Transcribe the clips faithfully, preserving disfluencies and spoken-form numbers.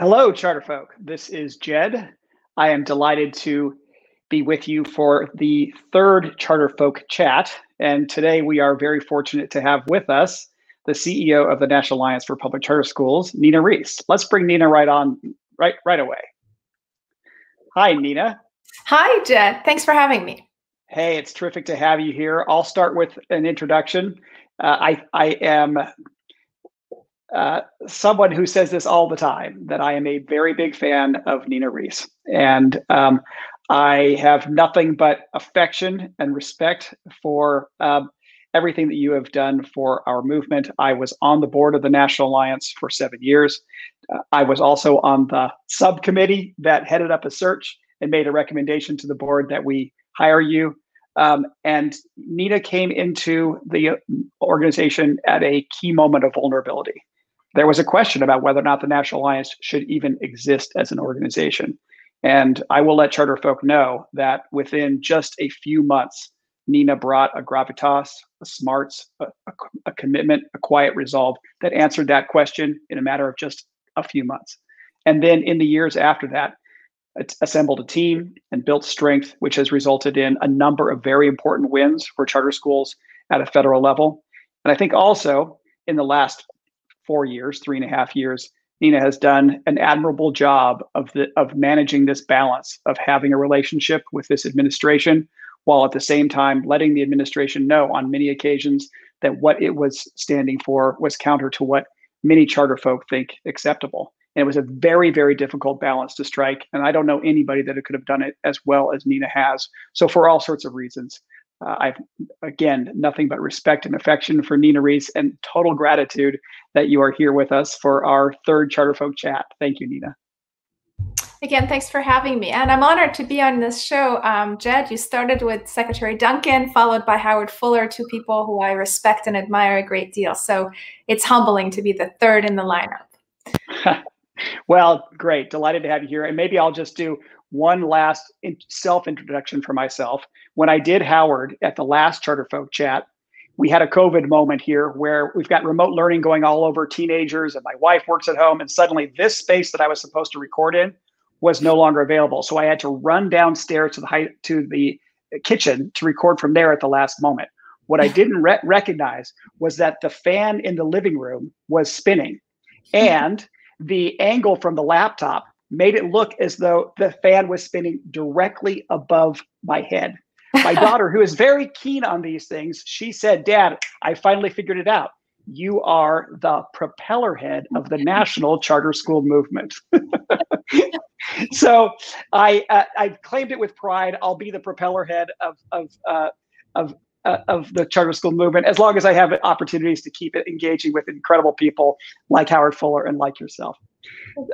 Hello, Charter Folk. This is Jed. I am delighted to be with you for the third Charter Folk Chat. And today we are very fortunate to have with us the C E O of the National Alliance for Public Charter Schools, Nina Reese. Let's bring Nina right on, right, right away. Hi, Nina. Hi, Jed. Thanks for having me. Hey, it's terrific to have you here. I'll start with an introduction. Uh, I, I am... Uh, someone who says this all the time, that I am a very big fan of Nina Reese. And um, I have nothing but affection and respect for um, everything that you have done for our movement. I was on the board of the National Alliance for seven years. Uh, I was also on the subcommittee that headed up a search and made a recommendation to the board that we hire you. Um, and Nina came into the organization at a key moment of vulnerability. There was a question about whether or not the National Alliance should even exist as an organization. And I will let Charter Folk know that within just a few months, Nina brought a gravitas, a smarts, a, a, a commitment, a quiet resolve that answered that question in a matter of just a few months. And then in the years after that, assembled a team and built strength, which has resulted in a number of very important wins for charter schools at a federal level. And I think also in the last four years, three and a half years, Nina has done an admirable job of the, of managing this balance of having a relationship with this administration, while at the same time letting the administration know on many occasions that what it was standing for was counter to what many charter folk think acceptable. And it was a very, very difficult balance to strike. And I don't know anybody that could have done it as well as Nina has. So for all sorts of reasons, uh, I've, again, nothing but respect and affection for Nina Reese and total gratitude that you are here with us for our third Charter Folk Chat. Thank you, Nina. Again, thanks for having me. And I'm honored to be on this show. Um, Jed, you started with Secretary Duncan, followed by Howard Fuller, two people who I respect and admire a great deal. So it's humbling to be the third in the lineup. Well, great. Delighted to have you here. And maybe I'll just do one last self-introduction for myself. When I did Howard at the last Charter Folk Chat, we had a COVID moment here where we've got remote learning going all over teenagers and my wife works at home. And suddenly this space that I was supposed to record in was no longer available. So I had to run downstairs to the, high, to the kitchen to record from there at the last moment. What I didn't re- recognize was that the fan in the living room was spinning and the angle from the laptop made it look as though the fan was spinning directly above my head. My daughter, who is very keen on these things, she said, "Dad, I finally figured it out. You are the propeller head of the national charter school movement." So I uh, I claimed it with pride. I'll be the propeller head of of uh, of. Uh, of the charter school movement, as long as I have opportunities to keep it engaging with incredible people like Howard Fuller and like yourself.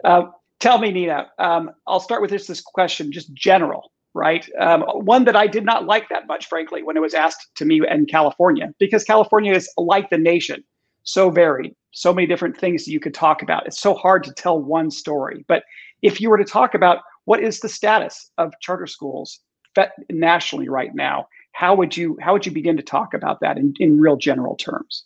Uh, tell me, Nina, um, I'll start with this, this question, just general, right? Um, one that I did not like that much, frankly, when it was asked to me in California, because California is like the nation, so varied, so many different things that you could talk about. It's so hard to tell one story. But if you were to talk about what is the status of charter schools nationally right now, How would you how would you begin to talk about that in, in real general terms?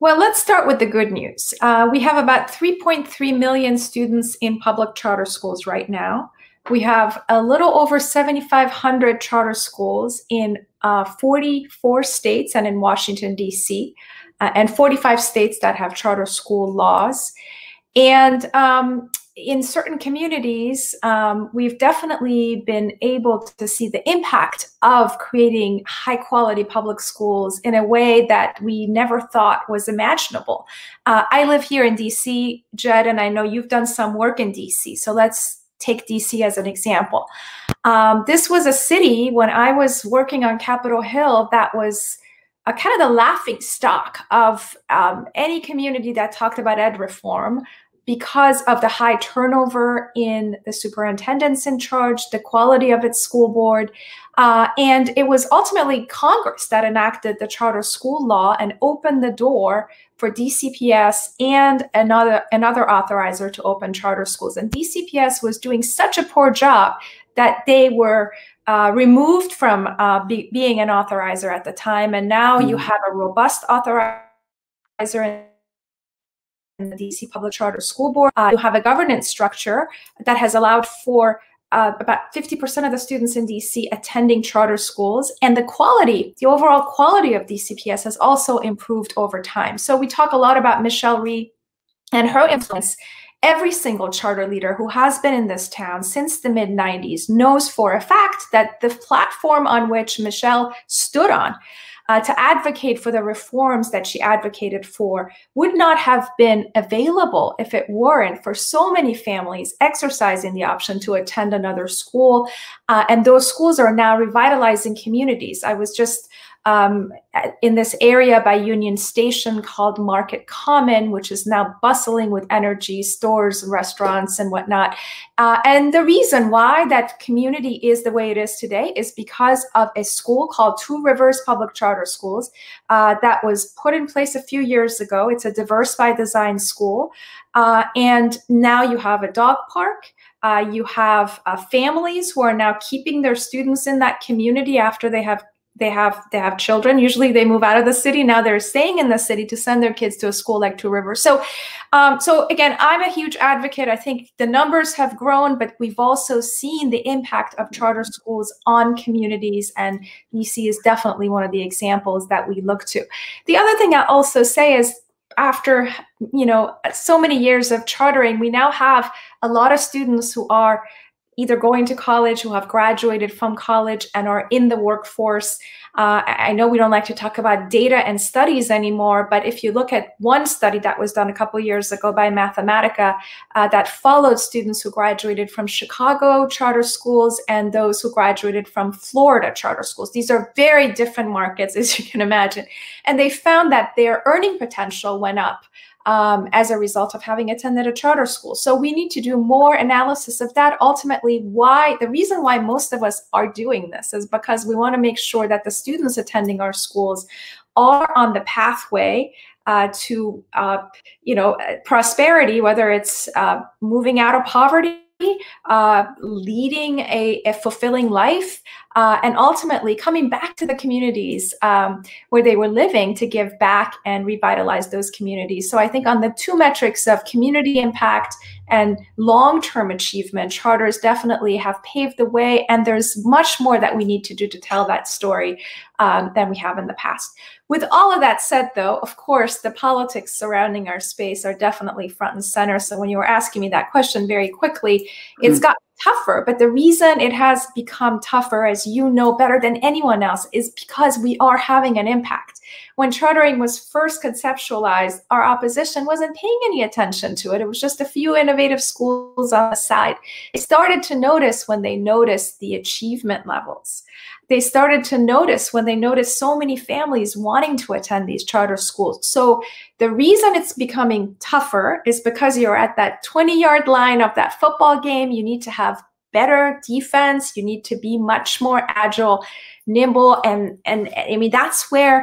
Well, let's start with the good news. Uh, we have about three point three million students in public charter schools right now. We have a little over seven thousand five hundred charter schools in uh, forty-four states and in Washington, D C, uh, and forty-five states that have charter school laws. And um, in certain communities, um, we've definitely been able to see the impact of creating high quality public schools in a way that we never thought was imaginable. Uh, I live here in D C, Jed, and I know you've done some work in D C. So let's take D C as an example. Um, this was a city when I was working on Capitol Hill that was a kind of the laughing stock of um, any community that talked about ed reform, because of the high turnover in the superintendents in charge, the quality of its school board. Uh, and it was ultimately Congress that enacted the charter school law and opened the door for D C P S and another, another authorizer to open charter schools. And D C P S was doing such a poor job that they were uh, removed from uh, be, being an authorizer at the time. And now mm-hmm. you have a robust authorizer and the D C Public Charter School Board. Uh, you have a governance structure that has allowed for Uh, about fifty percent of the students in D C attending charter schools, and the quality, the overall quality of D C P S has also improved over time. So we talk a lot about Michelle Reed and her influence. Every single charter leader who has been in this town since the mid nineties knows for a fact that the platform on which Michelle stood on Uh, to advocate for the reforms that she advocated for would not have been available if it weren't for so many families exercising the option to attend another school. Uh, and those schools are now revitalizing communities. I was just um, in this area by Union Station called Market Common, which is now bustling with energy, stores, and restaurants and whatnot. Uh, and the reason why that community is the way it is today is because of a school called Two Rivers Public Charter Schools uh, that was put in place a few years ago. It's a diverse by design school. Uh, and now you have a dog park. Uh, you have uh, families who are now keeping their students in that community after they have They have they have children. Usually they move out of the city. Now they're staying in the city to send their kids to a school like Two Rivers. So, um, so again, I'm a huge advocate. I think the numbers have grown, but we've also seen the impact of charter schools on communities, and D C is definitely one of the examples that we look to. The other thing I also say is, after you know so many years of chartering, we now have a lot of students who are either going to college, who have graduated from college and are in the workforce. Uh, I know we don't like to talk about data and studies anymore, but if you look at one study that was done a couple years ago by Mathematica uh, that followed students who graduated from Chicago charter schools and those who graduated from Florida charter schools. These are very different markets, as you can imagine. And they found that their earning potential went up Um, as a result of having attended a charter school. So we need to do more analysis of that. Ultimately, why the reason why most of us are doing this is because we want to make sure that the students attending our schools are on the pathway uh, to uh, you know, prosperity, whether it's uh, moving out of poverty, Uh, leading a, a fulfilling life, uh, and ultimately coming back to the communities um, where they were living to give back and revitalize those communities. So I think on the two metrics of community impact and long-term achievement, charters definitely have paved the way, and there's much more that we need to do to tell that story um, than we have in the past. With all of that said, though, of course, the politics surrounding our space are definitely front and center. So when you were asking me that question very quickly, it's gotten tougher. But the reason it has become tougher, as you know better than anyone else, is because we are having an impact. When chartering was first conceptualized, our opposition wasn't paying any attention to it. It was just a few innovative schools on the side. They started to notice when they noticed the achievement levels. They started to notice when they noticed so many families wanting to attend these charter schools. So the reason it's becoming tougher is because you're at that twenty-yard line of that football game. You need to have better defense. You need to be much more agile, nimble, and, and I mean, that's where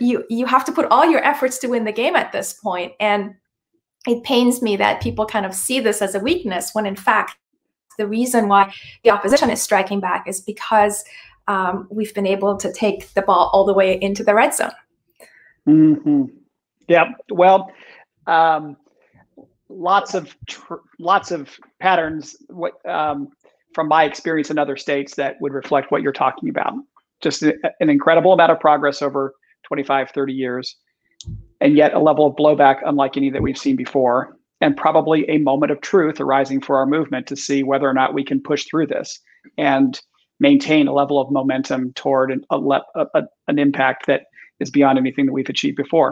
you you have to put all your efforts to win the game at this point. And it pains me that people kind of see this as a weakness when, in fact, the reason why the opposition is striking back is because um, we've been able to take the ball all the way into the red zone. Mm-hmm. Yeah. Well, um, lots of tr- lots of patterns what, um, from my experience in other states that would reflect what you're talking about. Just a, an incredible amount of progress over twenty-five, thirty years, and yet a level of blowback unlike any that we've seen before, and probably a moment of truth arising for our movement to see whether or not we can push through this and maintain a level of momentum toward an, a le- a, a, an impact that is beyond anything that we've achieved before.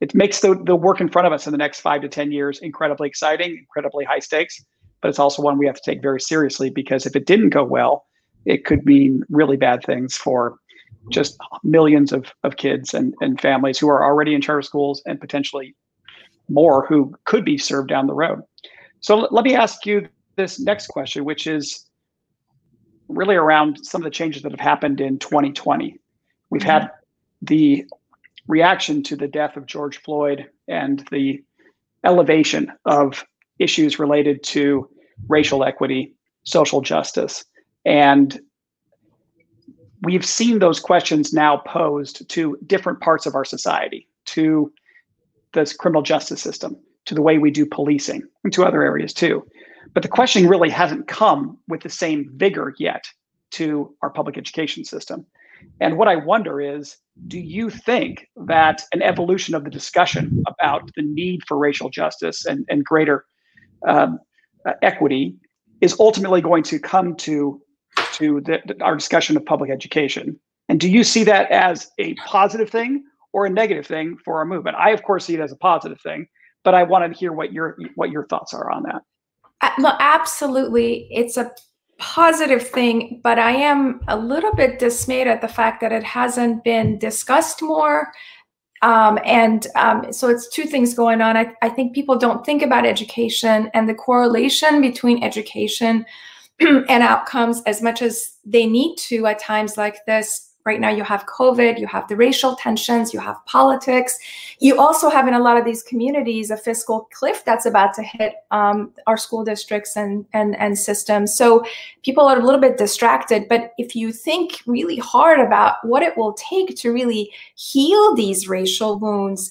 It makes the, the work in front of us in the next five to ten years incredibly exciting, incredibly high stakes, but it's also one we have to take very seriously, because if it didn't go well, it could mean really bad things for just millions of, of kids and, and families who are already in charter schools, and potentially more who could be served down the road. So l- let me ask you this next question, which is really around some of the changes that have happened in twenty twenty. We've mm-hmm. had the reaction to the death of George Floyd and the elevation of issues related to racial equity, social justice, and we've seen those questions now posed to different parts of our society, to this criminal justice system, to the way we do policing, and to other areas too. But the questioning really hasn't come with the same vigor yet to our public education system. And what I wonder is, do you think that an evolution of the discussion about the need for racial justice and, and greater um, uh, equity is ultimately going to come to, to the, the, our discussion of public education? And do you see that as a positive thing or a negative thing for our movement? I, of course, see it as a positive thing, but I want to hear what your what your thoughts are on that. Uh, no, absolutely. It's a positive thing, but I am a little bit dismayed at the fact that it hasn't been discussed more. Um, and um, so it's two things going on. I, I think people don't think about education and the correlation between education and outcomes as much as they need to at times like this. Right now you have COVID, you have the racial tensions, you have politics. You also have in a lot of these communities a fiscal cliff that's about to hit um, our school districts and, and, and systems. So people are a little bit distracted, but if you think really hard about what it will take to really heal these racial wounds,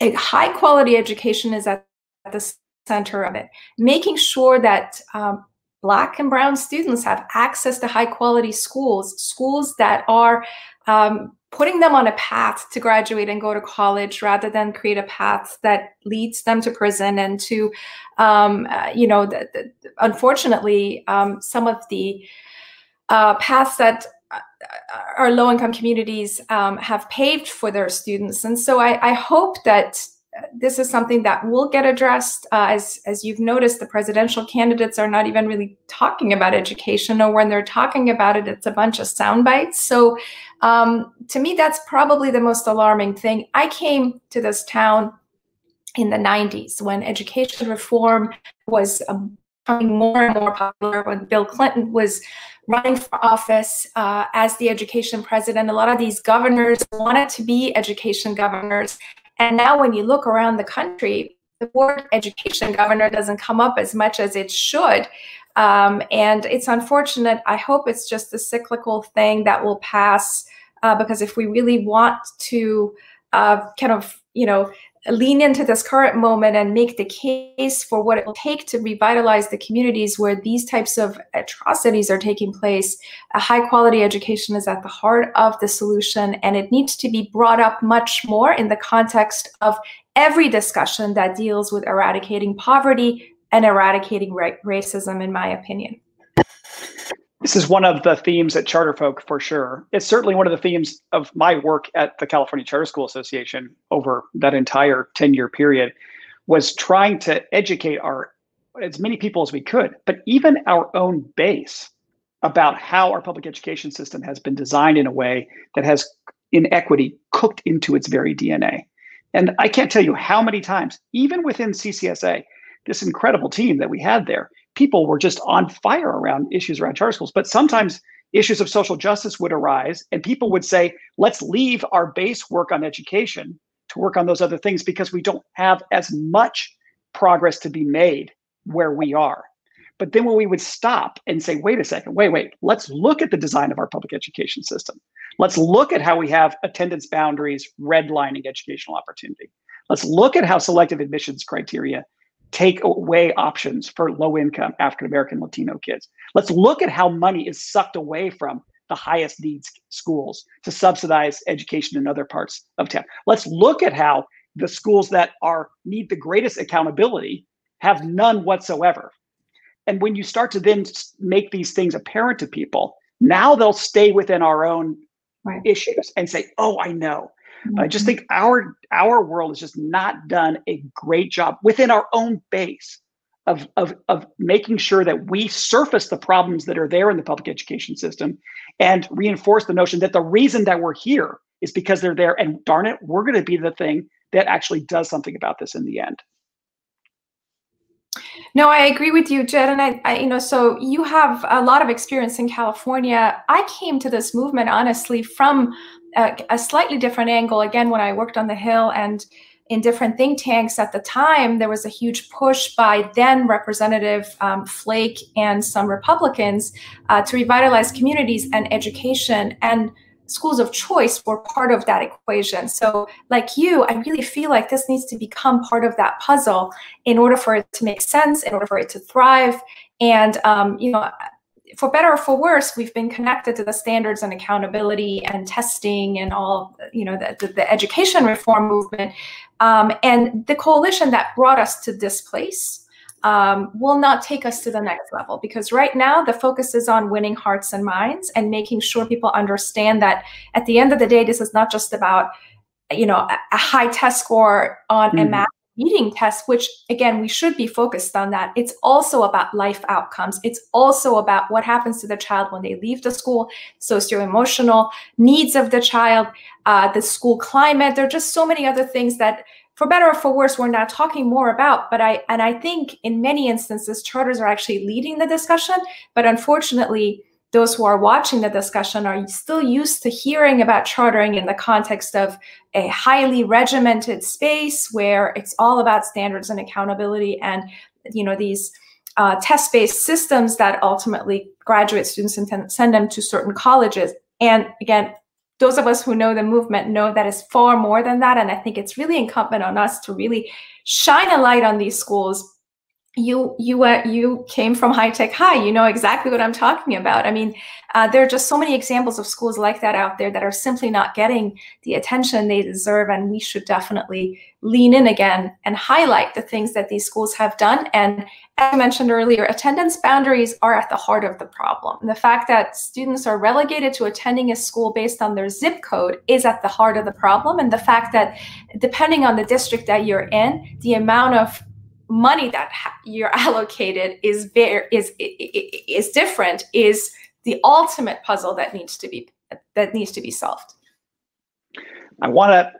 a high quality education is at the center of it. Making sure that um, Black and brown students have access to high quality schools, schools that are um, putting them on a path to graduate and go to college rather than create a path that leads them to prison and to, um, uh, you know, the, the, unfortunately, um, some of the uh, paths that our low income communities um, have paved for their students. And so I, I hope that this is something that will get addressed. Uh, as, as you've noticed, the presidential candidates are not even really talking about education, or when they're talking about it, it's a bunch of sound bites. So um, to me, that's probably the most alarming thing. I came to this town in the nineties when education reform was um, becoming more and more popular, when Bill Clinton was running for office uh, as the education president. A lot of these governors wanted to be education governors. And now when you look around the country, the word education governor doesn't come up as much as it should. Um, and it's unfortunate. I hope it's just a cyclical thing that will pass, uh, because if we really want to uh, kind of, you know, lean into this current moment and make the case for what it will take to revitalize the communities where these types of atrocities are taking place, a high quality education is at the heart of the solution, and it needs to be brought up much more in the context of every discussion that deals with eradicating poverty and eradicating ra- racism, in my opinion. This is one of the themes at Charter Folk, for sure. It's certainly one of the themes of my work at the California Charter School Association over that entire ten-year period, was trying to educate our as many people as we could, but even our own base, about how our public education system has been designed in a way that has inequity cooked into its very D N A. And I can't tell you how many times, even within C C S A, this incredible team that we had there, people were just on fire around issues around charter schools. But sometimes issues of social justice would arise and people would say, let's leave our base work on education to work on those other things because we don't have as much progress to be made where we are. But then when we would stop and say, wait a second, wait, wait, let's look at the design of our public education system. Let's look at how we have attendance boundaries, redlining educational opportunity. Let's look at how selective admissions criteria take away options for low-income African-American Latino kids. Let's look at how money is sucked away from the highest needs schools to subsidize education in other parts of town. Let's look at how the schools that are need the greatest accountability have none whatsoever. And when you start to then make these things apparent to people, now they'll stay within our own right. issues and say, oh, I know. But I just think our our world has just not done a great job within our own base of, of, of making sure that we surface the problems that are there in the public education system and reinforce the notion that the reason that we're here is because they're there. And darn it, we're going to be the thing that actually does something about this in the end. No, I agree with you, Jed. And I, I, you know, so you have a lot of experience in California. I came to this movement, honestly, from a, a slightly different angle. Again, when I worked on the Hill and in different think tanks at the time, there was a huge push by then Representative um, Flake and some Republicans uh, to revitalize communities and education. And schools of choice were part of that equation. So like you, I really feel like this needs to become part of that puzzle in order for it to make sense, in order for it to thrive. And, um, you know, for better or for worse, we've been connected to the standards and accountability and testing and all, you know, the, the, the education reform movement. Um, and the coalition that brought us to this place um, will not take us to the next level, because right now the focus is on winning hearts and minds and making sure people understand that at the end of the day, this is not just about, you know, a, a high test score on mm-hmm. a math reading test, which again, we should be focused on that. It's also about life outcomes. It's also about what happens to the child when they leave the school, socio-emotional needs of the child, uh, the school climate. There are just so many other things that, for better or for worse, we're not talking more about. But I, and I think in many instances, charters are actually leading the discussion. But unfortunately, those who are watching the discussion are still used to hearing about chartering in the context of a highly regimented space where it's all about standards and accountability and, you know, these uh, test-based systems that ultimately graduate students and send them to certain colleges. And again, those of us who know the movement know that it's far more than that. And I think it's really incumbent on us to really shine a light on these schools. You you uh, you came from High Tech High. You know exactly what I'm talking about. I mean, uh, there are just so many examples of schools like that out there that are simply not getting the attention they deserve, and we should definitely lean in again and highlight the things that these schools have done. And as I mentioned earlier, attendance boundaries are at the heart of the problem. And the fact that students are relegated to attending a school based on their zip code is at the heart of the problem. And the fact that depending on the district that you're in, the amount of money that you're allocated is very is is different is the ultimate puzzle that needs to be that needs to be solved. I want to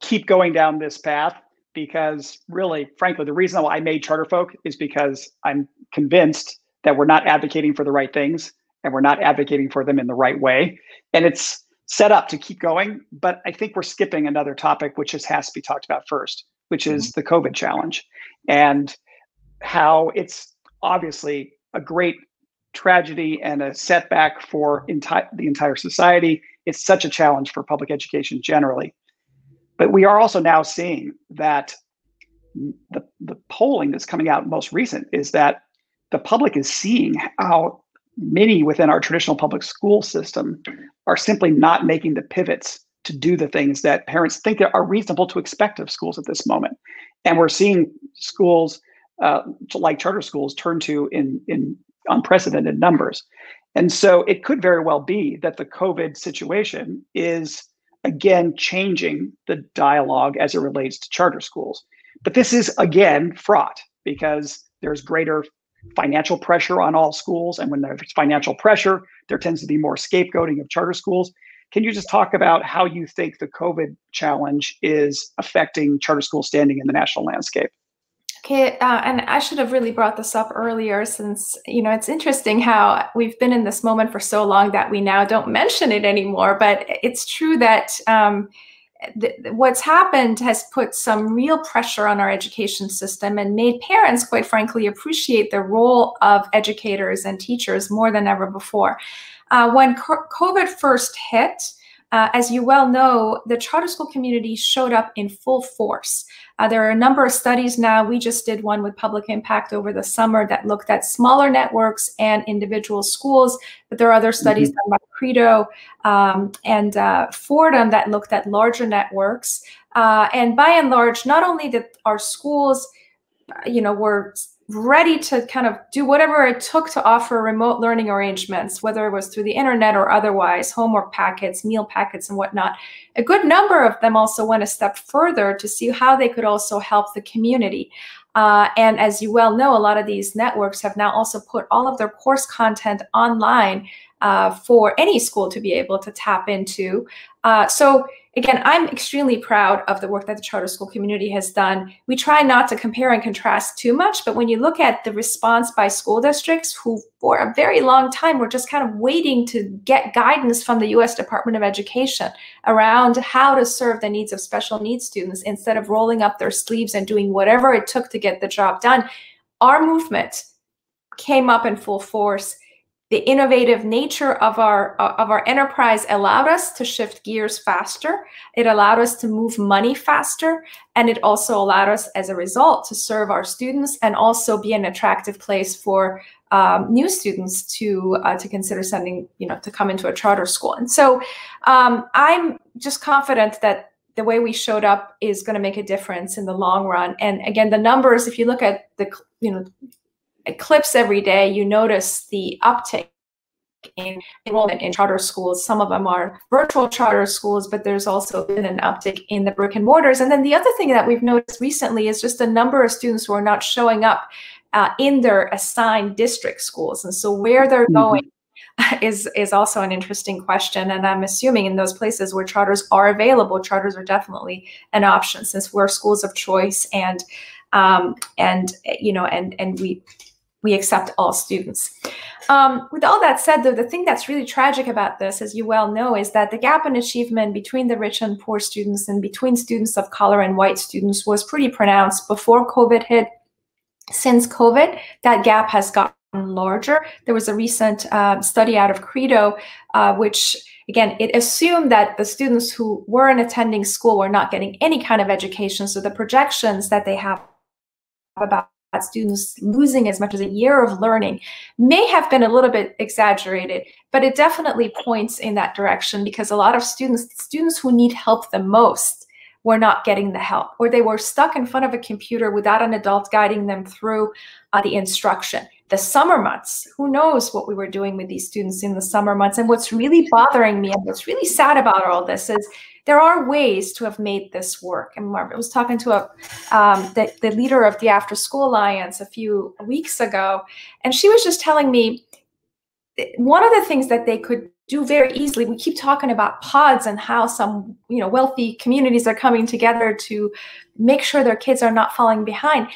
keep going down this path because, really, frankly, the reason why I made Charter Folk is because I'm convinced that we're not advocating for the right things and we're not advocating for them in the right way, and it's set up to keep going. But I think we're skipping another topic, which just has to be talked about first, which is the COVID challenge, and how it's obviously a great tragedy and a setback for enti- the entire society. It's such a challenge for public education generally. But we are also now seeing that the, the polling that's coming out most recent is that the public is seeing how many within our traditional public school system are simply not making the pivots to do the things that parents think are reasonable to expect of schools at this moment. And we're seeing schools uh, like charter schools turn to in, in unprecedented numbers. And so it could very well be that the COVID situation is, again, changing the dialogue as it relates to charter schools. But this is, again, fraught because there's greater financial pressure on all schools. And when there's financial pressure, there tends to be more scapegoating of charter schools. Can you just talk about how you think the COVID challenge is affecting charter school standing in the national landscape? Okay, uh, and I should have really brought this up earlier since, you know, it's interesting how we've been in this moment for so long that we now don't mention it anymore, but it's true that um, th- what's happened has put some real pressure on our education system and made parents, quite frankly, appreciate the role of educators and teachers more than ever before. Uh, when COVID first hit, uh, as you well know, the charter school community showed up in full force. Uh, there are a number of studies now. We just did one with Public Impact over the summer that looked at smaller networks and individual schools, but there are other studies mm-hmm. done by Credo um, and uh, Fordham that looked at larger networks. Uh, and by and large, not only did our schools, you know, were ready to kind of do whatever it took to offer remote learning arrangements, whether it was through the internet or otherwise, homework packets, meal packets, and whatnot. A good number of them also went a step further to see how they could also help the community. Uh, and as you well know, a lot of these networks have now also put all of their course content online uh, for any school to be able to tap into. Uh, so again, I'm extremely proud of the work that the charter school community has done. We try not to compare and contrast too much, but when you look at the response by school districts who for a very long time were just kind of waiting to get guidance from the U S Department of Education around how to serve the needs of special needs students instead of rolling up their sleeves and doing whatever it took to get the job done, our movement came up in full force, The innovative nature of our of our enterprise allowed us to shift gears faster. It allowed us to move money faster. And it also allowed us, as a result, to serve our students and also be an attractive place for um, new students to uh, to consider sending, you know, to come into a charter school. And so um, I'm just confident that the way we showed up is going to make a difference in the long run. And again, the numbers, if you look at the, you know, clips every day, you notice the uptick in enrollment in charter schools. Some of them are virtual charter schools, but there's also been an uptick in the brick and mortars. And then the other thing that we've noticed recently is just the number of students who are not showing up uh, in their assigned district schools. And so where they're mm-hmm. going is is also an interesting question. And I'm assuming in those places where charters are available, charters are definitely an option, since we're schools of choice and um, and you know and and we. We accept all students. Um, with all that said, though, the thing that's really tragic about this, as you well know, is that the gap in achievement between the rich and poor students and between students of color and white students was pretty pronounced before COVID hit. Since COVID, that gap has gotten larger. There was a recent uh, study out of Credo, uh, which again, it assumed that the students who weren't attending school were not getting any kind of education. So the projections that they have about students losing as much as a year of learning may have been a little bit exaggerated, but it definitely points in that direction, because a lot of students, students who need help the most, were not getting the help, or they were stuck in front of a computer without an adult guiding them through uh, the instruction. The summer months, who knows what we were doing with these students in the summer months. And what's really bothering me and what's really sad about all this is there are ways to have made this work. And I was talking to a, um, the, the leader of the After School Alliance a few weeks ago, and she was just telling me one of the things that they could do very easily. We keep talking about pods and how some, you know, wealthy communities are coming together to make sure their kids are not falling behind.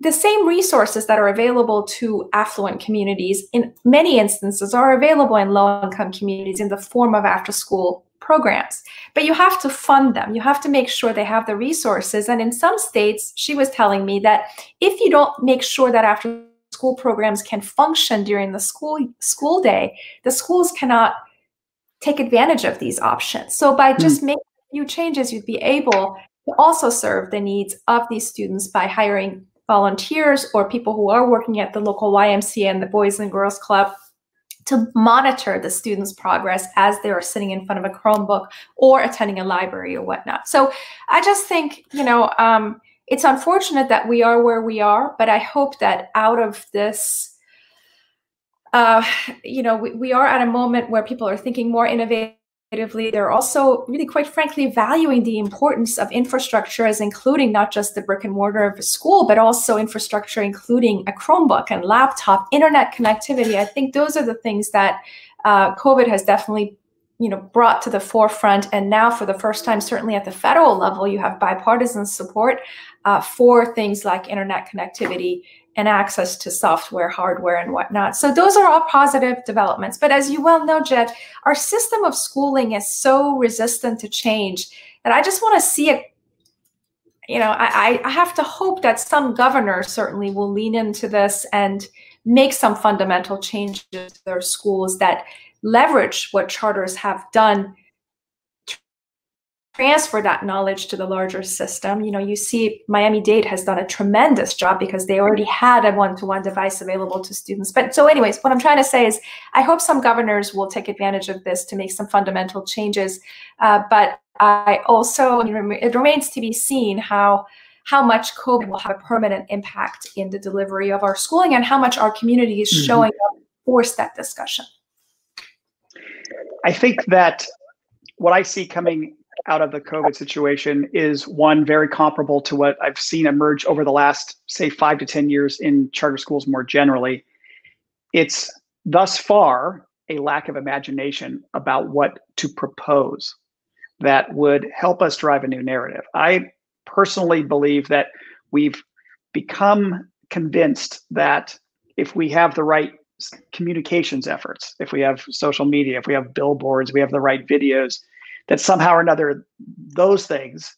The same resources that are available to affluent communities in many instances are available in low-income communities in the form of after-school programs, but you have to fund them. You have to make sure they have the resources. And in some states, she was telling me that if you don't make sure that after school programs can function during the school school day, the schools cannot take advantage of these options. So by just mm-hmm. making a few changes, you'd be able to also serve the needs of these students by hiring volunteers or people who are working at the local Y M C A and the Boys and Girls Club to monitor the students' progress as they are sitting in front of a Chromebook or attending a library or whatnot. So I just think, you know, um, it's unfortunate that we are where we are, but I hope that out of this, uh, you know, we, we are at a moment where people are thinking more innovatively. They're also really, quite frankly, valuing the importance of infrastructure as including not just the brick and mortar of a school, but also infrastructure including a Chromebook and laptop, internet connectivity. I think those are the things that uh, COVID has definitely, you know, brought to the forefront. And now for the first time, certainly at the federal level, you have bipartisan support uh, for things like internet connectivity and access to software, hardware, and whatnot. So those are all positive developments. But as you well know, Jed, our system of schooling is so resistant to change that I just want to see it. You know, I, I have to hope that some governor certainly will lean into this and make some fundamental changes to their schools that leverage what charters have done, transfer that knowledge to the larger system. You know, you see Miami-Dade has done a tremendous job because they already had a one-to-one device available to students. But so anyways, what I'm trying to say is I hope some governors will take advantage of this to make some fundamental changes. Uh, but I also, it remains to be seen how how much COVID will have a permanent impact in the delivery of our schooling and how much our community is mm-hmm. showing up to force that discussion. I think that what I see coming out of the COVID situation is one very comparable to what I've seen emerge over the last, say, five to ten years in charter schools more generally. It's thus far a lack of imagination about what to propose that would help us drive a new narrative. I personally believe that we've become convinced that if we have the right communications efforts, if we have social media, if we have billboards, we have the right videos, that somehow or another, those things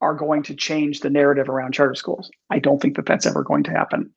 are going to change the narrative around charter schools. I don't think that that's ever going to happen.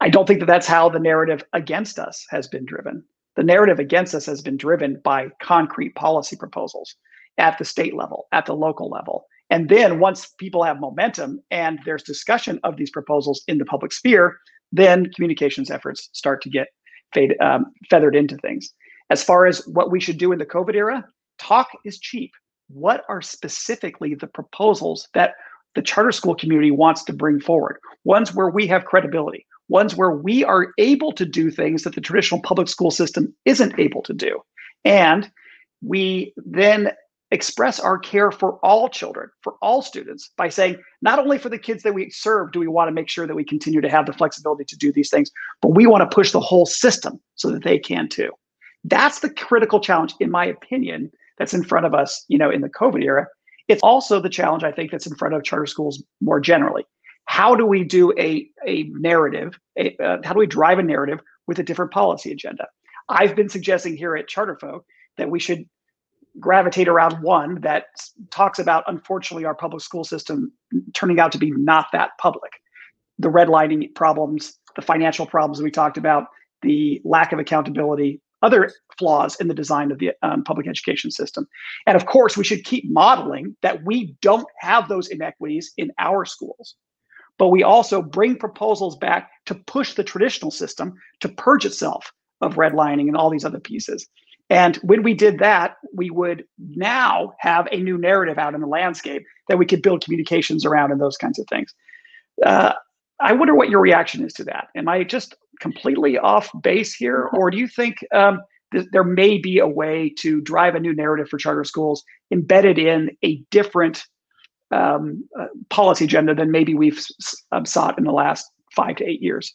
I don't think that that's how the narrative against us has been driven. The narrative against us has been driven by concrete policy proposals at the state level, at the local level. And then once people have momentum and there's discussion of these proposals in the public sphere, then communications efforts start to get fade, um, feathered into things. As far as what we should do in the COVID era, talk is cheap. What are specifically the proposals that the charter school community wants to bring forward? Ones where we have credibility, ones where we are able to do things that the traditional public school system isn't able to do. And we then express our care for all children, for all students, by saying, not only for the kids that we serve do we want to make sure that we continue to have the flexibility to do these things, but we want to push the whole system so that they can too. That's the critical challenge, in my opinion, that's in front of us, you know, in the COVID era. It's also the challenge, I think, that's in front of charter schools more generally. How do we do a, a narrative, a, uh, how do we drive a narrative with a different policy agenda? I've been suggesting here at Charter Folk that we should gravitate around one that talks about, unfortunately, our public school system turning out to be not that public. The redlining problems, the financial problems we talked about, the lack of accountability, other flaws in the design of the um, public education system. And of course, we should keep modeling that we don't have those inequities in our schools, but we also bring proposals back to push the traditional system to purge itself of redlining and all these other pieces. And when we did that, we would now have a new narrative out in the landscape that we could build communications around and those kinds of things. Uh, I wonder what your reaction is to that. Am I just completely off base here? Or do you think um, th there may be a way to drive a new narrative for charter schools embedded in a different um, uh, policy agenda than maybe we've um, sought in the last five to eight years?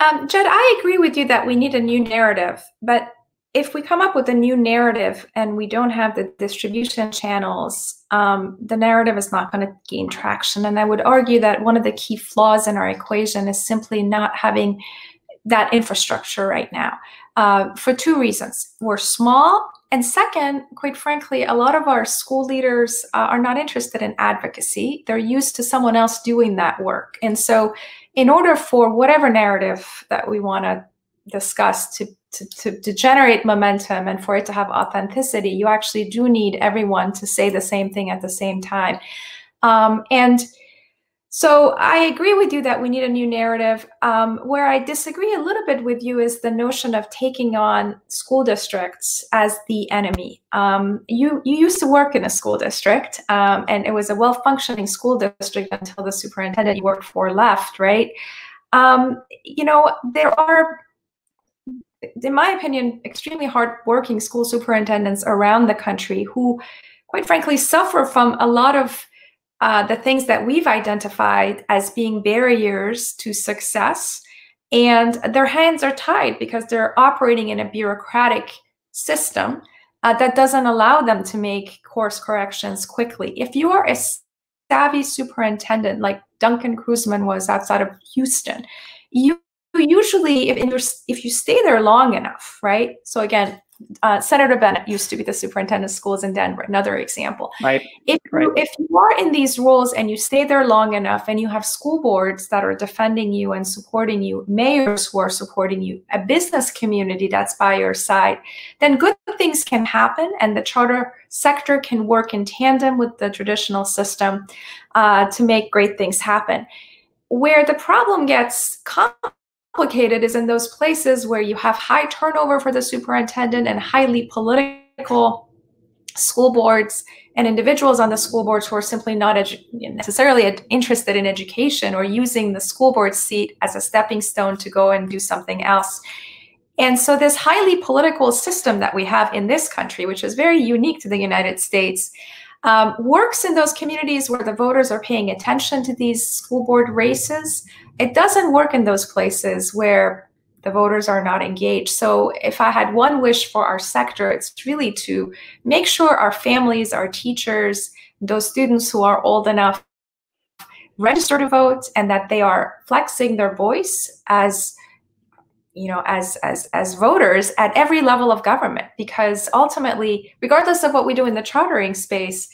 Um, Jed, I agree with you that we need a new narrative, but if we come up with a new narrative and we don't have the distribution channels, um, the narrative is not going to gain traction. And I would argue that one of the key flaws in our equation is simply not having that infrastructure right now, uh, for two reasons. We're small. And second, quite frankly, a lot of our school leaders uh, are not interested in advocacy. They're used to someone else doing that work. And so in order for whatever narrative that we want to discuss to To, to, to generate momentum and for it to have authenticity, you actually do need everyone to say the same thing at the same time. Um, and so I agree with you that we need a new narrative. Um, where I disagree a little bit with you is the notion of taking on school districts as the enemy. Um, you, you used to work in a school district, um, and it was a well-functioning school district until the superintendent you worked for left, right? Um, you know, there are, in my opinion, extremely hardworking school superintendents around the country who, quite frankly, suffer from a lot of uh, the things that we've identified as being barriers to success. And their hands are tied because they're operating in a bureaucratic system uh, that doesn't allow them to make course corrections quickly. If you are a savvy superintendent like Duncan Kruzman was outside of Houston, you usually, if, if you stay there long enough, right? So again, uh, Senator Bennett used to be the superintendent of schools in Denver, another example. Right. If, right. You, if you are in these roles and you stay there long enough and you have school boards that are defending you and supporting you, mayors who are supporting you, a business community that's by your side, then good things can happen and the charter sector can work in tandem with the traditional system uh, to make great things happen. Where the problem gets complicated Complicated is in those places where you have high turnover for the superintendent and highly political school boards and individuals on the school boards who are simply not edu necessarily interested in education or using the school board seat as a stepping stone to go and do something else. And so this highly political system that we have in this country, which is very unique to the United States, Um, works in those communities where the voters are paying attention to these school board races. It doesn't work in those places where the voters are not engaged. So if I had one wish for our sector, it's really to make sure our families, our teachers, those students who are old enough register to vote and that they are flexing their voice as you know, as, as, as voters at every level of government, because ultimately, regardless of what we do in the chartering space,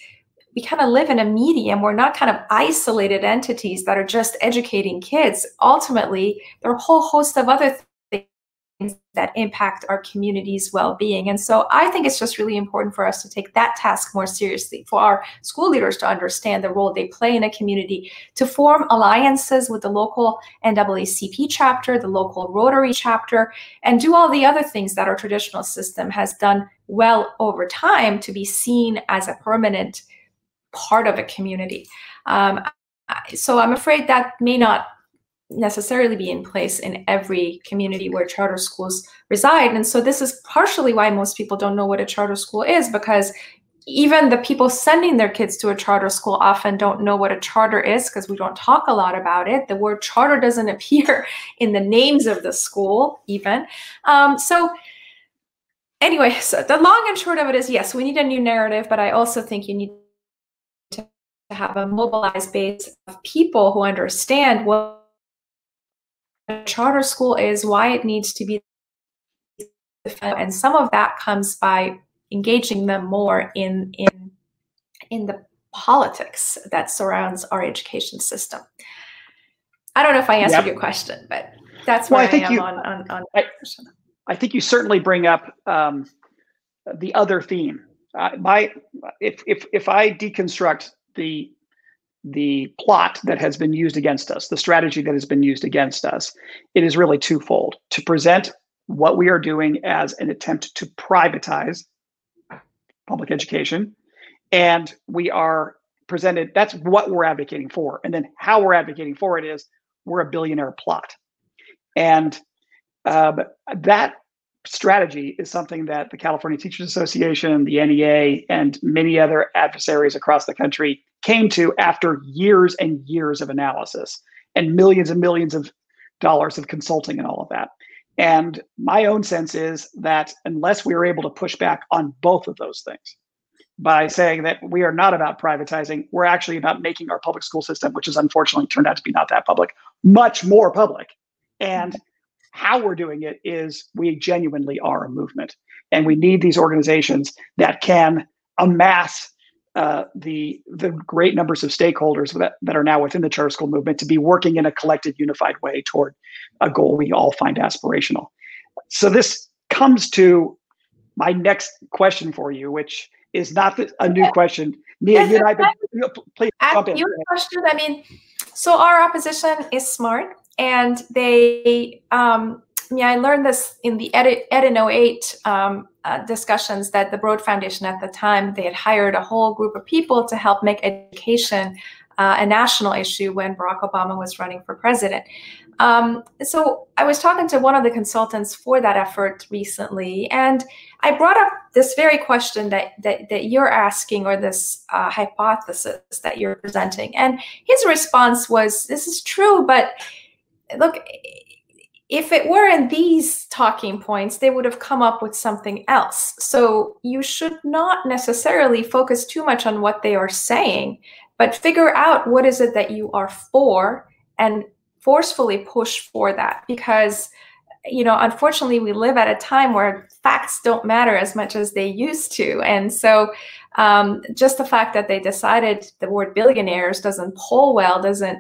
we kind of live in a medium. We're not kind of isolated entities that are just educating kids. Ultimately, there are a whole host of other that impact our community's well-being. And so I think it's just really important for us to take that task more seriously, for our school leaders to understand the role they play in a community, to form alliances with the local N double A C P chapter, the local Rotary chapter, and do all the other things that our traditional system has done well over time to be seen as a permanent part of a community. Um, so I'm afraid that may not necessarily be in place in every community where charter schools reside. And so this is partially why most people don't know what a charter school is, because even the people sending their kids to a charter school often don't know what a charter is, because we don't talk a lot about it. The word charter doesn't appear in the names of the school even. Um, so anyway, so the long and short of it is, yes, we need a new narrative, but I also think you need to have a mobilized base of people who understand what a charter school is, why it needs to be, and some of that comes by engaging them more in in in the politics that surrounds our education system. I don't know if I answered yep. your question, but that's where well, I, I think am you, on, on, on I, I think you certainly bring up um, the other theme. Uh, my if if if I deconstruct the. the plot that has been used against us, the strategy that has been used against us, it is really twofold: to present what we are doing as an attempt to privatize public education, and we are presented, that's what we're advocating for. And then how we're advocating for it is we're a billionaire plot. And uh, that strategy is something that the California Teachers Association, the N E A, and many other adversaries across the country came to after years and years of analysis and millions and millions of dollars of consulting and all of that. And my own sense is that unless we are able to push back on both of those things by saying that we are not about privatizing, we're actually about making our public school system, which has unfortunately turned out to be not that public, much more public. And how we're doing it is we genuinely are a movement. And we need these organizations that can amass Uh, the the great numbers of stakeholders that, that are now within the charter school movement to be working in a collective, unified way toward a goal we all find aspirational. So this comes to my next question for you, which is not the, a new question. Nina, you and I, been, please jump in. Your question, I mean, so our opposition is smart, and they, um, yeah, I learned this in the Ed, Ed in oh eight um, uh, discussions that the Broad Foundation at the time, they had hired a whole group of people to help make education uh, a national issue when Barack Obama was running for president. Um, so I was talking to one of the consultants for that effort recently, and I brought up this very question that that, that you're asking, or this uh, hypothesis that you're presenting. And his response was, this is true, but look, if it were in these talking points, they would have come up with something else. So you should not necessarily focus too much on what they are saying, but figure out what is it that you are for and forcefully push for that. Because, you know, unfortunately, we live at a time where facts don't matter as much as they used to. And so um, just the fact that they decided the word billionaires doesn't poll well doesn't,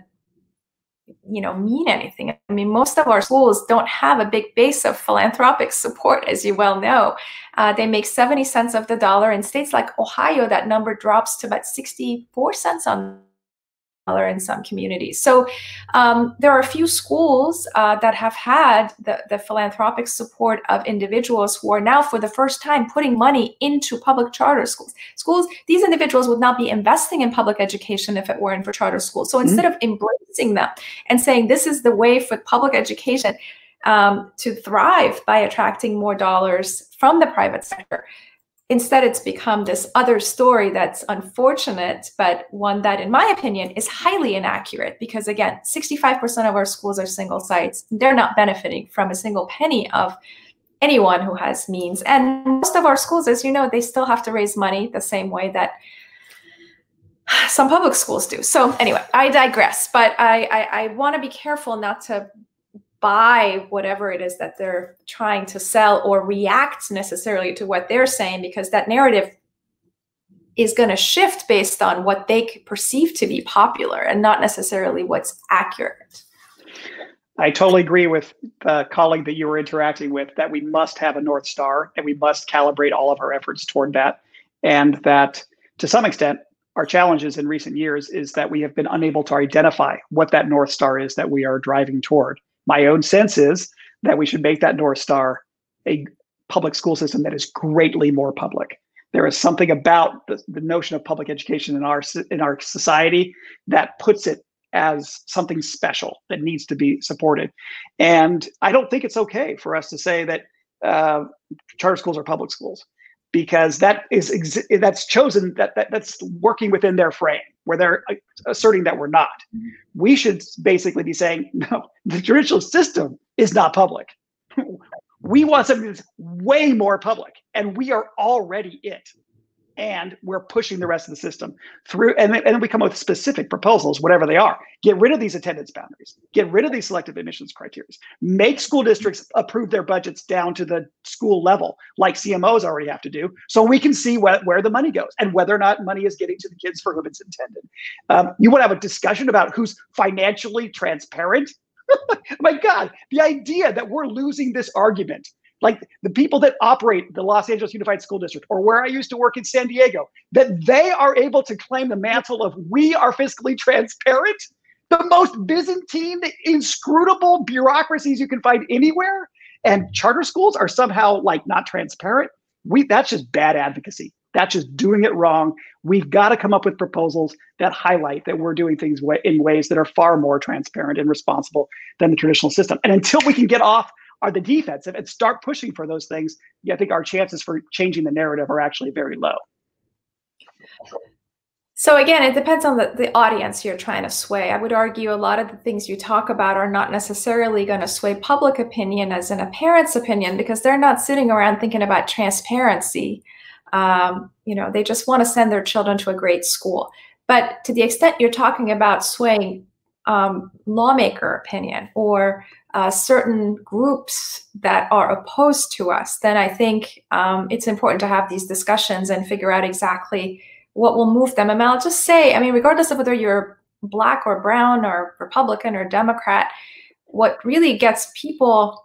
you know, mean anything. I mean, most of our schools don't have a big base of philanthropic support, as you well know. Uh, they make seventy cents of the dollar. In states like Ohio, that number drops to about sixty-four cents on the dollar in some communities. So um, there are a few schools uh, that have had the, the philanthropic support of individuals who are now for the first time putting money into public charter schools. Schools, these individuals would not be investing in public education if it weren't for charter schools. So instead mm-hmm. of embracing them and saying this is the way for public education um, to thrive by attracting more dollars from the private sector, instead it's become this other story that's unfortunate, but one that, in my opinion, is highly inaccurate, because again, sixty-five percent of our schools are single sites. They're not benefiting from a single penny of anyone who has means. And most of our schools, as you know, they still have to raise money the same way that some public schools do. So anyway, I digress, but I, I, I want to be careful not to buy whatever it is that they're trying to sell or react necessarily to what they're saying, because that narrative is going to shift based on what they perceive to be popular and not necessarily what's accurate. I totally agree with the colleague that you were interacting with that we must have a North Star and we must calibrate all of our efforts toward that. And that to some extent, our challenges in recent years is that we have been unable to identify what that North Star is that we are driving toward. My own sense is that we should make that North Star a public school system that is greatly more public. There is something about the, the notion of public education in our, in our society that puts it as something special that needs to be supported. And I don't think it's okay for us to say that uh, charter schools are public schools, because that is ex that's chosen, that, that that's working within their frame where they're uh, asserting that we're not. We should basically be saying, no, the traditional system is not public. We want something that's way more public, and we are already it. And we're pushing the rest of the system through, and then, and then we come up with specific proposals, whatever they are. Get rid of these attendance boundaries. Get rid of these selective admissions criteria. Make school districts approve their budgets down to the school level, like C M Os already have to do, so we can see wh where the money goes and whether or not money is getting to the kids for whom it's intended. Um, you want to have a discussion about who's financially transparent? My God, the idea that we're losing this argument. Like the people that operate the Los Angeles Unified School District, or where I used to work in San Diego, that they are able to claim the mantle of we are fiscally transparent, the most Byzantine, inscrutable bureaucracies you can find anywhere, and charter schools are somehow like not transparent. We, that's just bad advocacy. That's just doing it wrong. We've got to come up with proposals that highlight that we're doing things in ways that are far more transparent and responsible than the traditional system. And until we can get off are the defensive and start pushing for those things, yeah, I think our chances for changing the narrative are actually very low. So again, it depends on the, the audience you're trying to sway. I would argue a lot of the things you talk about are not necessarily going to sway public opinion as in a parent's opinion, because they're not sitting around thinking about transparency. Um, you know, they just want to send their children to a great school. But to the extent you're talking about swaying um, lawmaker opinion or Uh, certain groups that are opposed to us, then I think um, it's important to have these discussions and figure out exactly what will move them. And I'll just say, I mean, regardless of whether you're Black or brown or Republican or Democrat, what really gets people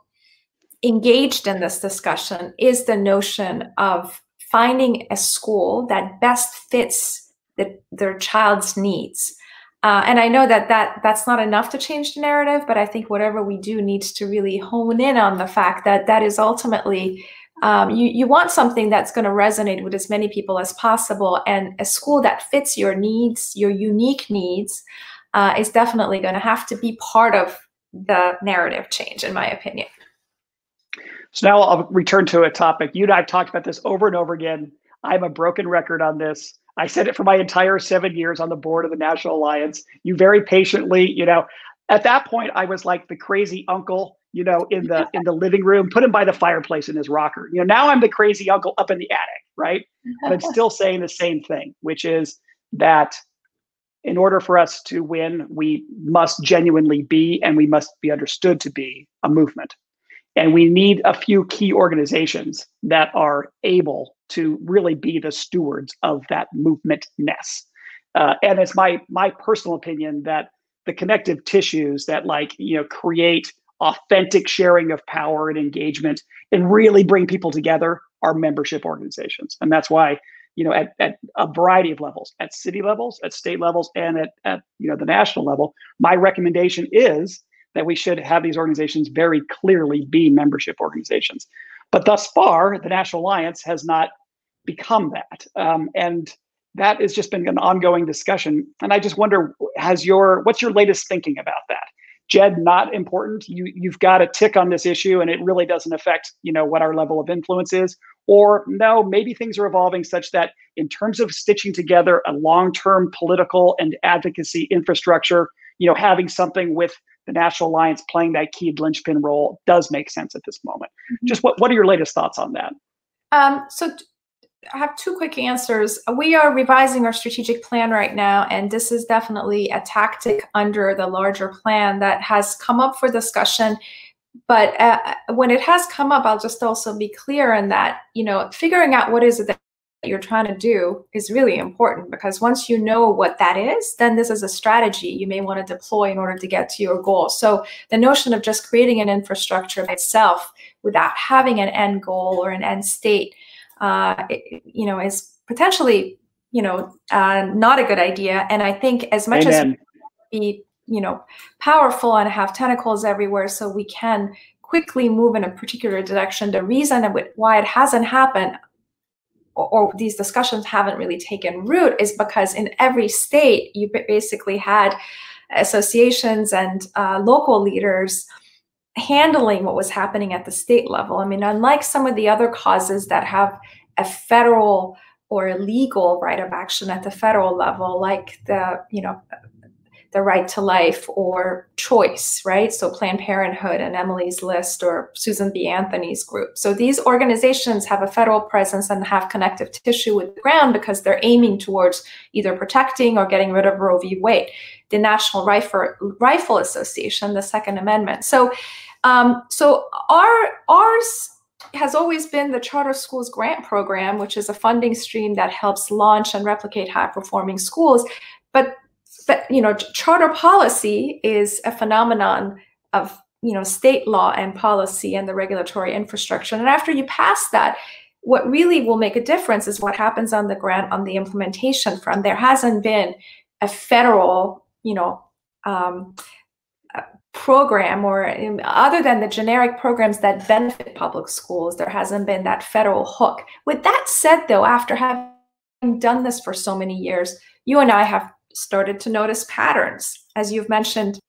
engaged in this discussion is the notion of finding a school that best fits the, their child's needs. Uh, and I know that, that that's not enough to change the narrative, but I think whatever we do needs to really hone in on the fact that that is ultimately, um, you, you want something that's going to resonate with as many people as possible. And a school that fits your needs, your unique needs, uh, is definitely going to have to be part of the narrative change, in my opinion. So now I'll return to a topic. You and I have talked about this over and over again. I'm a broken record on this. I said it for my entire seven years on the board of the National Alliance. You very patiently, you know, at that point I was like the crazy uncle, you know, in the in the living room, put him by the fireplace in his rocker. You know, now I'm the crazy uncle up in the attic, right? But I'm still saying the same thing, which is that in order for us to win, we must genuinely be, and we must be understood to be, a movement. And we need a few key organizations that are able to really be the stewards of that movement-ness. Uh, and it's my my personal opinion that the connective tissues that, like, you know, create authentic sharing of power and engagement and really bring people together are membership organizations. And that's why, you know, at, at a variety of levels, at city levels, at state levels, and at, at you know, the national level, my recommendation is that we should have these organizations very clearly be membership organizations. But thus far, the National Alliance has not become that. Um, and that has just been an ongoing discussion. And I just wonder, has your, what's your latest thinking about that? Jed, not important, you, you've got a tick on this issue and it really doesn't affect, you know, what our level of influence is? Or no, maybe things are evolving such that in terms of stitching together a long-term political and advocacy infrastructure, you know, having something with the National Alliance playing that key linchpin role does make sense at this moment. Mm-hmm. Just what, what are your latest thoughts on that? Um, so I have two quick answers. We are revising our strategic plan right now, and this is definitely a tactic under the larger plan that has come up for discussion. But uh, when it has come up, I'll just also be clear in that, you know, figuring out what is it that you're trying to do is really important, because once you know what that is, then this is a strategy you may want to deploy in order to get to your goal. So the notion of just creating an infrastructure by itself without having an end goal or an end state, uh, it, you know, is potentially, you know, uh, not a good idea. And I think as much Amen. as we be, you know, powerful and have tentacles everywhere, so we can quickly move in a particular direction, the reason why it hasn't happened, or these discussions haven't really taken root, is because in every state you basically had associations and uh, local leaders handling what was happening at the state level. I mean, unlike some of the other causes that have a federal or a legal right of action at the federal level, like the, you know, the right to life or choice, right? So Planned Parenthood and Emily's List or Susan B. Anthony's group. So these organizations have a federal presence and have connective tissue with the ground because they're aiming towards either protecting or getting rid of Roe v. Wade, the National Rifle, Rifle Association, the Second Amendment. So, um, so our, ours has always been the Charter Schools Grant Program, which is a funding stream that helps launch and replicate high-performing schools. But But, you know, charter policy is a phenomenon of, you know, state law and policy and the regulatory infrastructure. And after you pass that, what really will make a difference is what happens on the ground on the implementation front. There hasn't been a federal, you know, um, program, or in, other than the generic programs that benefit public schools, there hasn't been that federal hook. With that said, though, after having done this for so many years, you and I have started to notice patterns, as you've mentioned,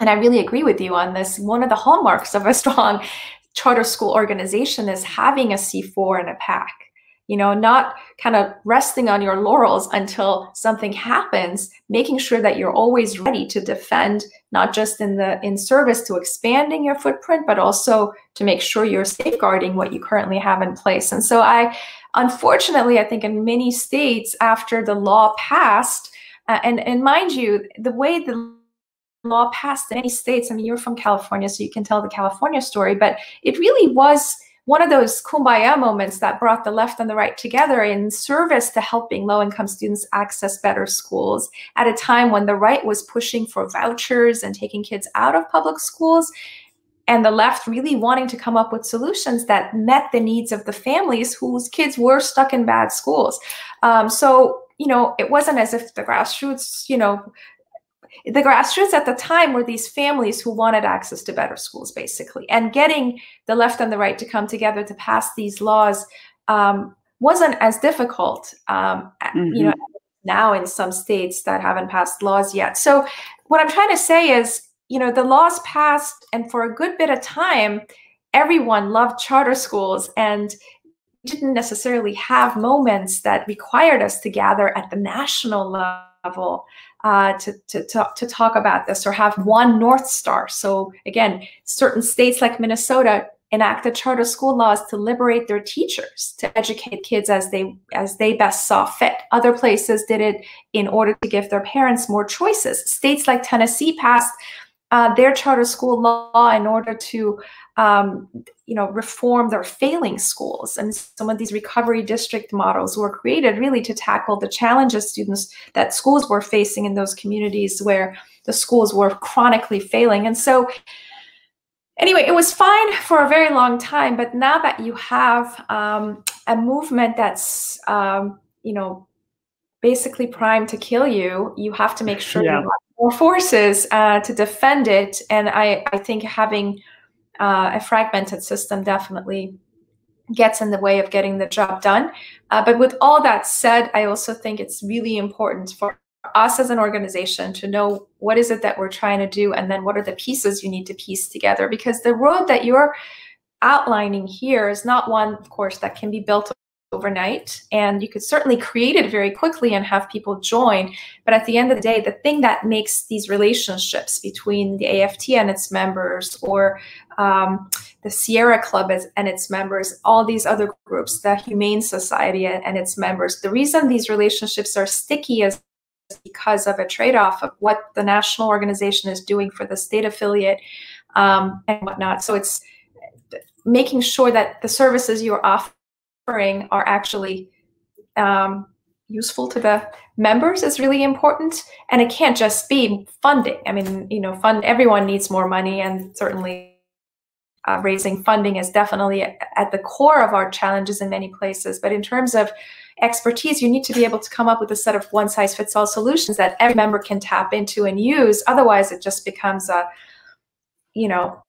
and I really agree with you on this. One of the hallmarks of a strong charter school organization is having a C four in a pack, you know, not kind of resting on your laurels until something happens, making sure that you're always ready to defend, not just in the in service to expanding your footprint, but also to make sure you're safeguarding what you currently have in place. And so I, unfortunately, I think in many states after the law passed, Uh, and, and mind you, the way the law passed in many states, I mean, you're from California, so you can tell the California story, but it really was one of those kumbaya moments that brought the left and the right together in service to helping low-income students access better schools at a time when the right was pushing for vouchers and taking kids out of public schools, and the left really wanting to come up with solutions that met the needs of the families whose kids were stuck in bad schools. Um, so. You know, it wasn't as if the grassroots, you know, the grassroots at the time were these families who wanted access to better schools, basically. And getting the left and the right to come together to pass these laws um, wasn't as difficult, um, mm-hmm. you know, now in some states that haven't passed laws yet. So what I'm trying to say is, you know, the laws passed, and for a good bit of time, everyone loved charter schools and didn't necessarily have moments that required us to gather at the national level uh, to, to, to, to talk about this or have one North Star. So again, certain states like Minnesota enacted charter school laws to liberate their teachers, to educate kids as they as they best saw fit. Other places did it in order to give their parents more choices. States like Tennessee passed Uh, their charter school law in order to, um, you know, reform their failing schools. And some of these recovery district models were created really to tackle the challenges students that schools were facing in those communities where the schools were chronically failing. And so anyway, it was fine for a very long time. But now that you have um, a movement that's, um, you know, basically primed to kill you, you have to make sure yeah. you more forces uh, to defend it. And I, I think having uh, a fragmented system definitely gets in the way of getting the job done. Uh, but with all that said, I also think it's really important for us as an organization to know what is it that we're trying to do, and then what are the pieces you need to piece together, because the road that you're outlining here is not one, of course, that can be built overnight, and you could certainly create it very quickly and have people join. But at the end of the day, the thing that makes these relationships between the A F T and its members, or um, the Sierra Club and its members, all these other groups, the Humane Society and its members, the reason these relationships are sticky is because of a trade-off of what the national organization is doing for the state affiliate um, and whatnot. So it's making sure that the services you're offering are actually um, useful to the members is really important. And it can't just be funding. I mean, you know, fund, everyone needs more money, and certainly uh, raising funding is definitely at the core of our challenges in many places. But in terms of expertise, you need to be able to come up with a set of one-size-fits-all solutions that every member can tap into and use. Otherwise, it just becomes a, you know,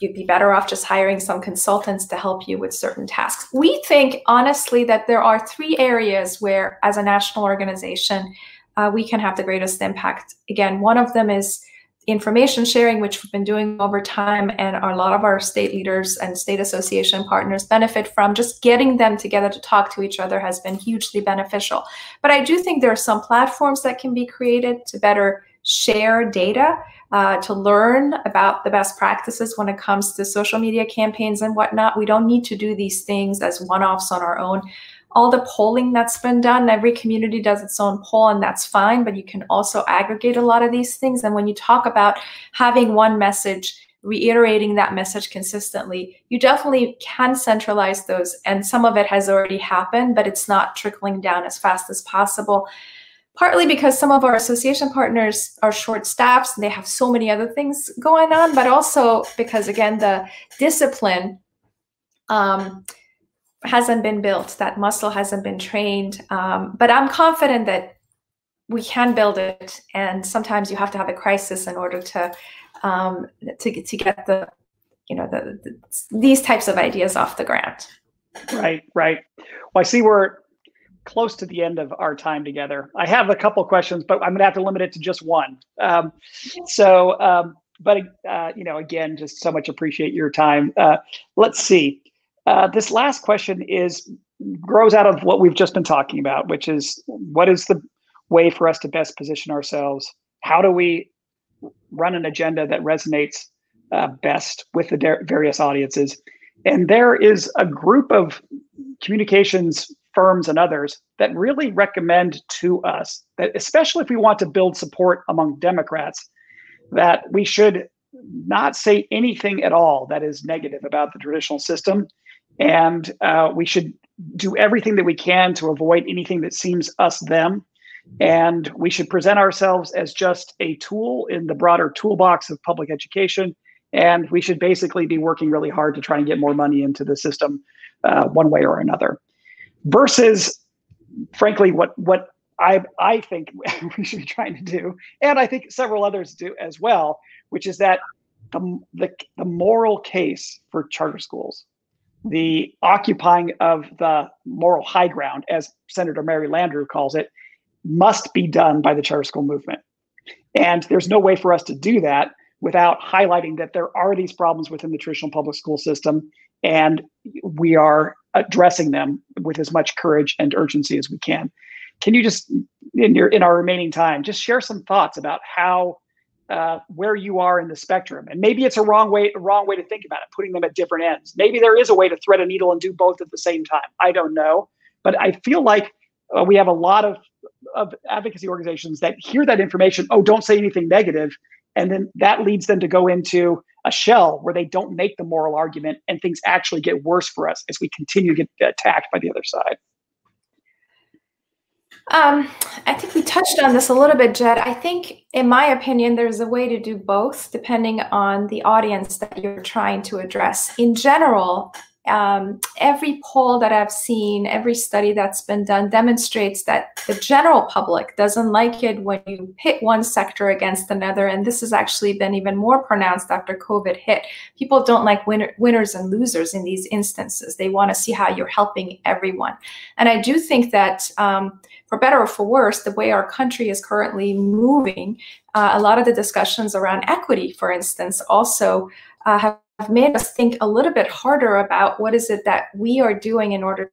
you'd be better off just hiring some consultants to help you with certain tasks. We think, honestly, that there are three areas where, as a national organization, uh, we can have the greatest impact. Again, one of them is information sharing, which we've been doing over time, and a lot of our state leaders and state association partners benefit from. Just getting them together to talk to each other has been hugely beneficial. But I do think there are some platforms that can be created to better share data, uh, to learn about the best practices when it comes to social media campaigns and whatnot. We don't need to do these things as one-offs on our own. All the polling that's been done, every community does its own poll, and that's fine, but you can also aggregate a lot of these things. And when you talk about having one message, reiterating that message consistently, you definitely can centralize those. And some of it has already happened, but it's not trickling down as fast as possible. Partly because some of our association partners are short staffs and they have so many other things going on, but also because, again, the discipline um, hasn't been built, that muscle hasn't been trained. Um, but I'm confident that we can build it. And sometimes you have to have a crisis in order to um, to, to get the, you know, the, the, these types of ideas off the ground. Right, right. Well, I see we're close to the end of our time together. I have a couple questions, but I'm gonna have to limit it to just one. Um, so, um, but uh, you know, again, just so much appreciate your time. Uh, let's see. Uh, this last question is grows out of what we've just been talking about, which is what is the way for us to best position ourselves? How do we run an agenda that resonates uh, best with the de- various audiences? And there is a group of communications firms and others that really recommend to us that, especially if we want to build support among Democrats, that we should not say anything at all that is negative about the traditional system. And uh, we should do everything that we can to avoid anything that seems us, them. And we should present ourselves as just a tool in the broader toolbox of public education. And we should basically be working really hard to try and get more money into the system uh, one way or another. Versus, frankly, what what I I think we should be trying to do, and I think several others do as well, which is that the the, the moral case for charter schools, the occupying of the moral high ground, as Senator Mary Landrieu calls it, must be done by the charter school movement. And there's no way for us to do that without highlighting that there are these problems within the traditional public school system, and we are addressing them with as much courage and urgency as we can. Can you just, in your in our remaining time, just share some thoughts about how Uh, where you are in the spectrum? And maybe it's a wrong way, a wrong way to think about it, putting them at different ends. Maybe there is a way to thread a needle and do both at the same time. I don't know. But I feel like uh, we have a lot of, of advocacy organizations that hear that information, oh, don't say anything negative, and then that leads them to go into a shell where they don't make the moral argument, and things actually get worse for us as we continue to get attacked by the other side. Um, I think we touched on this a little bit, Jed. I think, in my opinion, there's a way to do both depending on the audience that you're trying to address. In general, um, every poll that I've seen, every study that's been done demonstrates that the general public doesn't like it when you pit one sector against another. And this has actually been even more pronounced after COVID hit. People don't like winner, winners and losers in these instances. They want to see how you're helping everyone. And I do think that um, for better or for worse, the way our country is currently moving, uh, a lot of the discussions around equity, for instance, also uh, have made us think a little bit harder about what is it that we are doing in order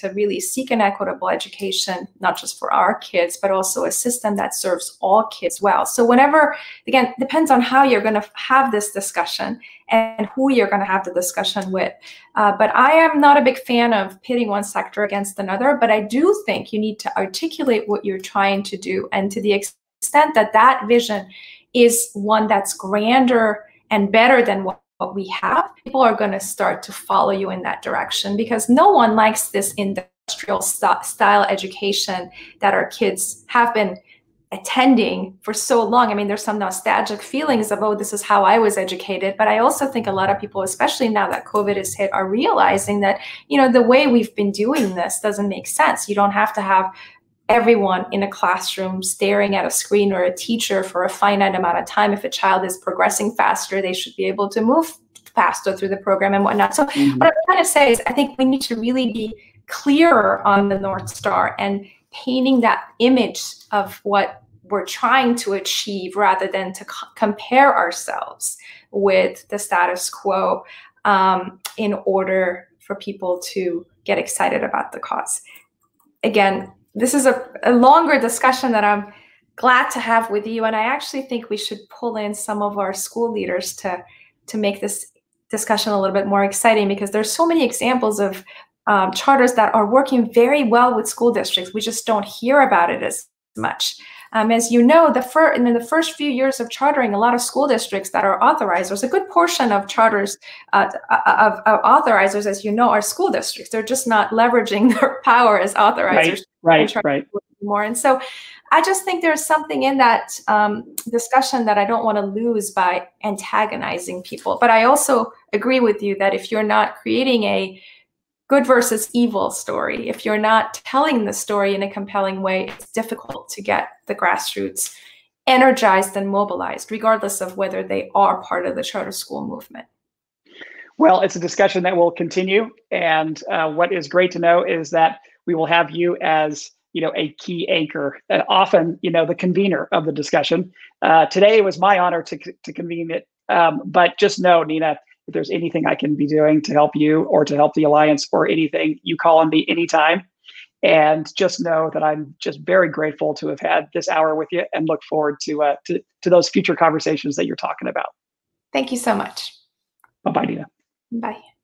to really seek an equitable education, not just for our kids, but also a system that serves all kids well. So whenever, again, depends on how you're going to have this discussion and who you're going to have the discussion with. Uh, but I am not a big fan of pitting one sector against another, but I do think you need to articulate what you're trying to do. And to the extent that that vision is one that's grander and better than what what we have, people are going to start to follow you in that direction, because no one likes this in industrial st- style education that our kids have been attending for so long. I mean, there's some nostalgic feelings of, oh, this is how I was educated. But I also think a lot of people, especially now that COVID has hit, are realizing that, you know, the way we've been doing this doesn't make sense. You don't have to have everyone in a classroom staring at a screen or a teacher for a finite amount of time. If a child is progressing faster, they should be able to move faster through the program and whatnot. So mm-hmm. what I'm trying to say is I think we need to really be clearer on the North Star and painting that image of what we're trying to achieve rather than to co- compare ourselves with the status quo um, in order for people to get excited about the cause. Again, this is a, a longer discussion that I'm glad to have with you. And I actually think we should pull in some of our school leaders to, to make this discussion a little bit more exciting, because there's so many examples of um, charters that are working very well with school districts. We just don't hear about it as much. Um, as you know, the fir- in the first few years of chartering, a lot of school districts that are authorizers, a good portion of charters uh, of, of authorizers, as you know, are school districts. They're just not leveraging their power as authorizers. Right, right, right. More. And so I just think there's something in that um, discussion that I don't want to lose by antagonizing people. But I also agree with you that if you're not creating a good versus evil story, if you're not telling the story in a compelling way, it's difficult to get the grassroots energized and mobilized, regardless of whether they are part of the charter school movement. Well, it's a discussion that will continue. And uh, what is great to know is that we will have you as, you know, a key anchor, and often, you know, the convener of the discussion. Uh, today it was my honor to, to convene it. Um, but just know, Nina, if there's anything I can be doing to help you or to help the Alliance or anything, you call on me anytime. And just know that I'm just very grateful to have had this hour with you and look forward to uh, to, to those future conversations that you're talking about. Thank you so much. Bye-bye, Nina. Bye.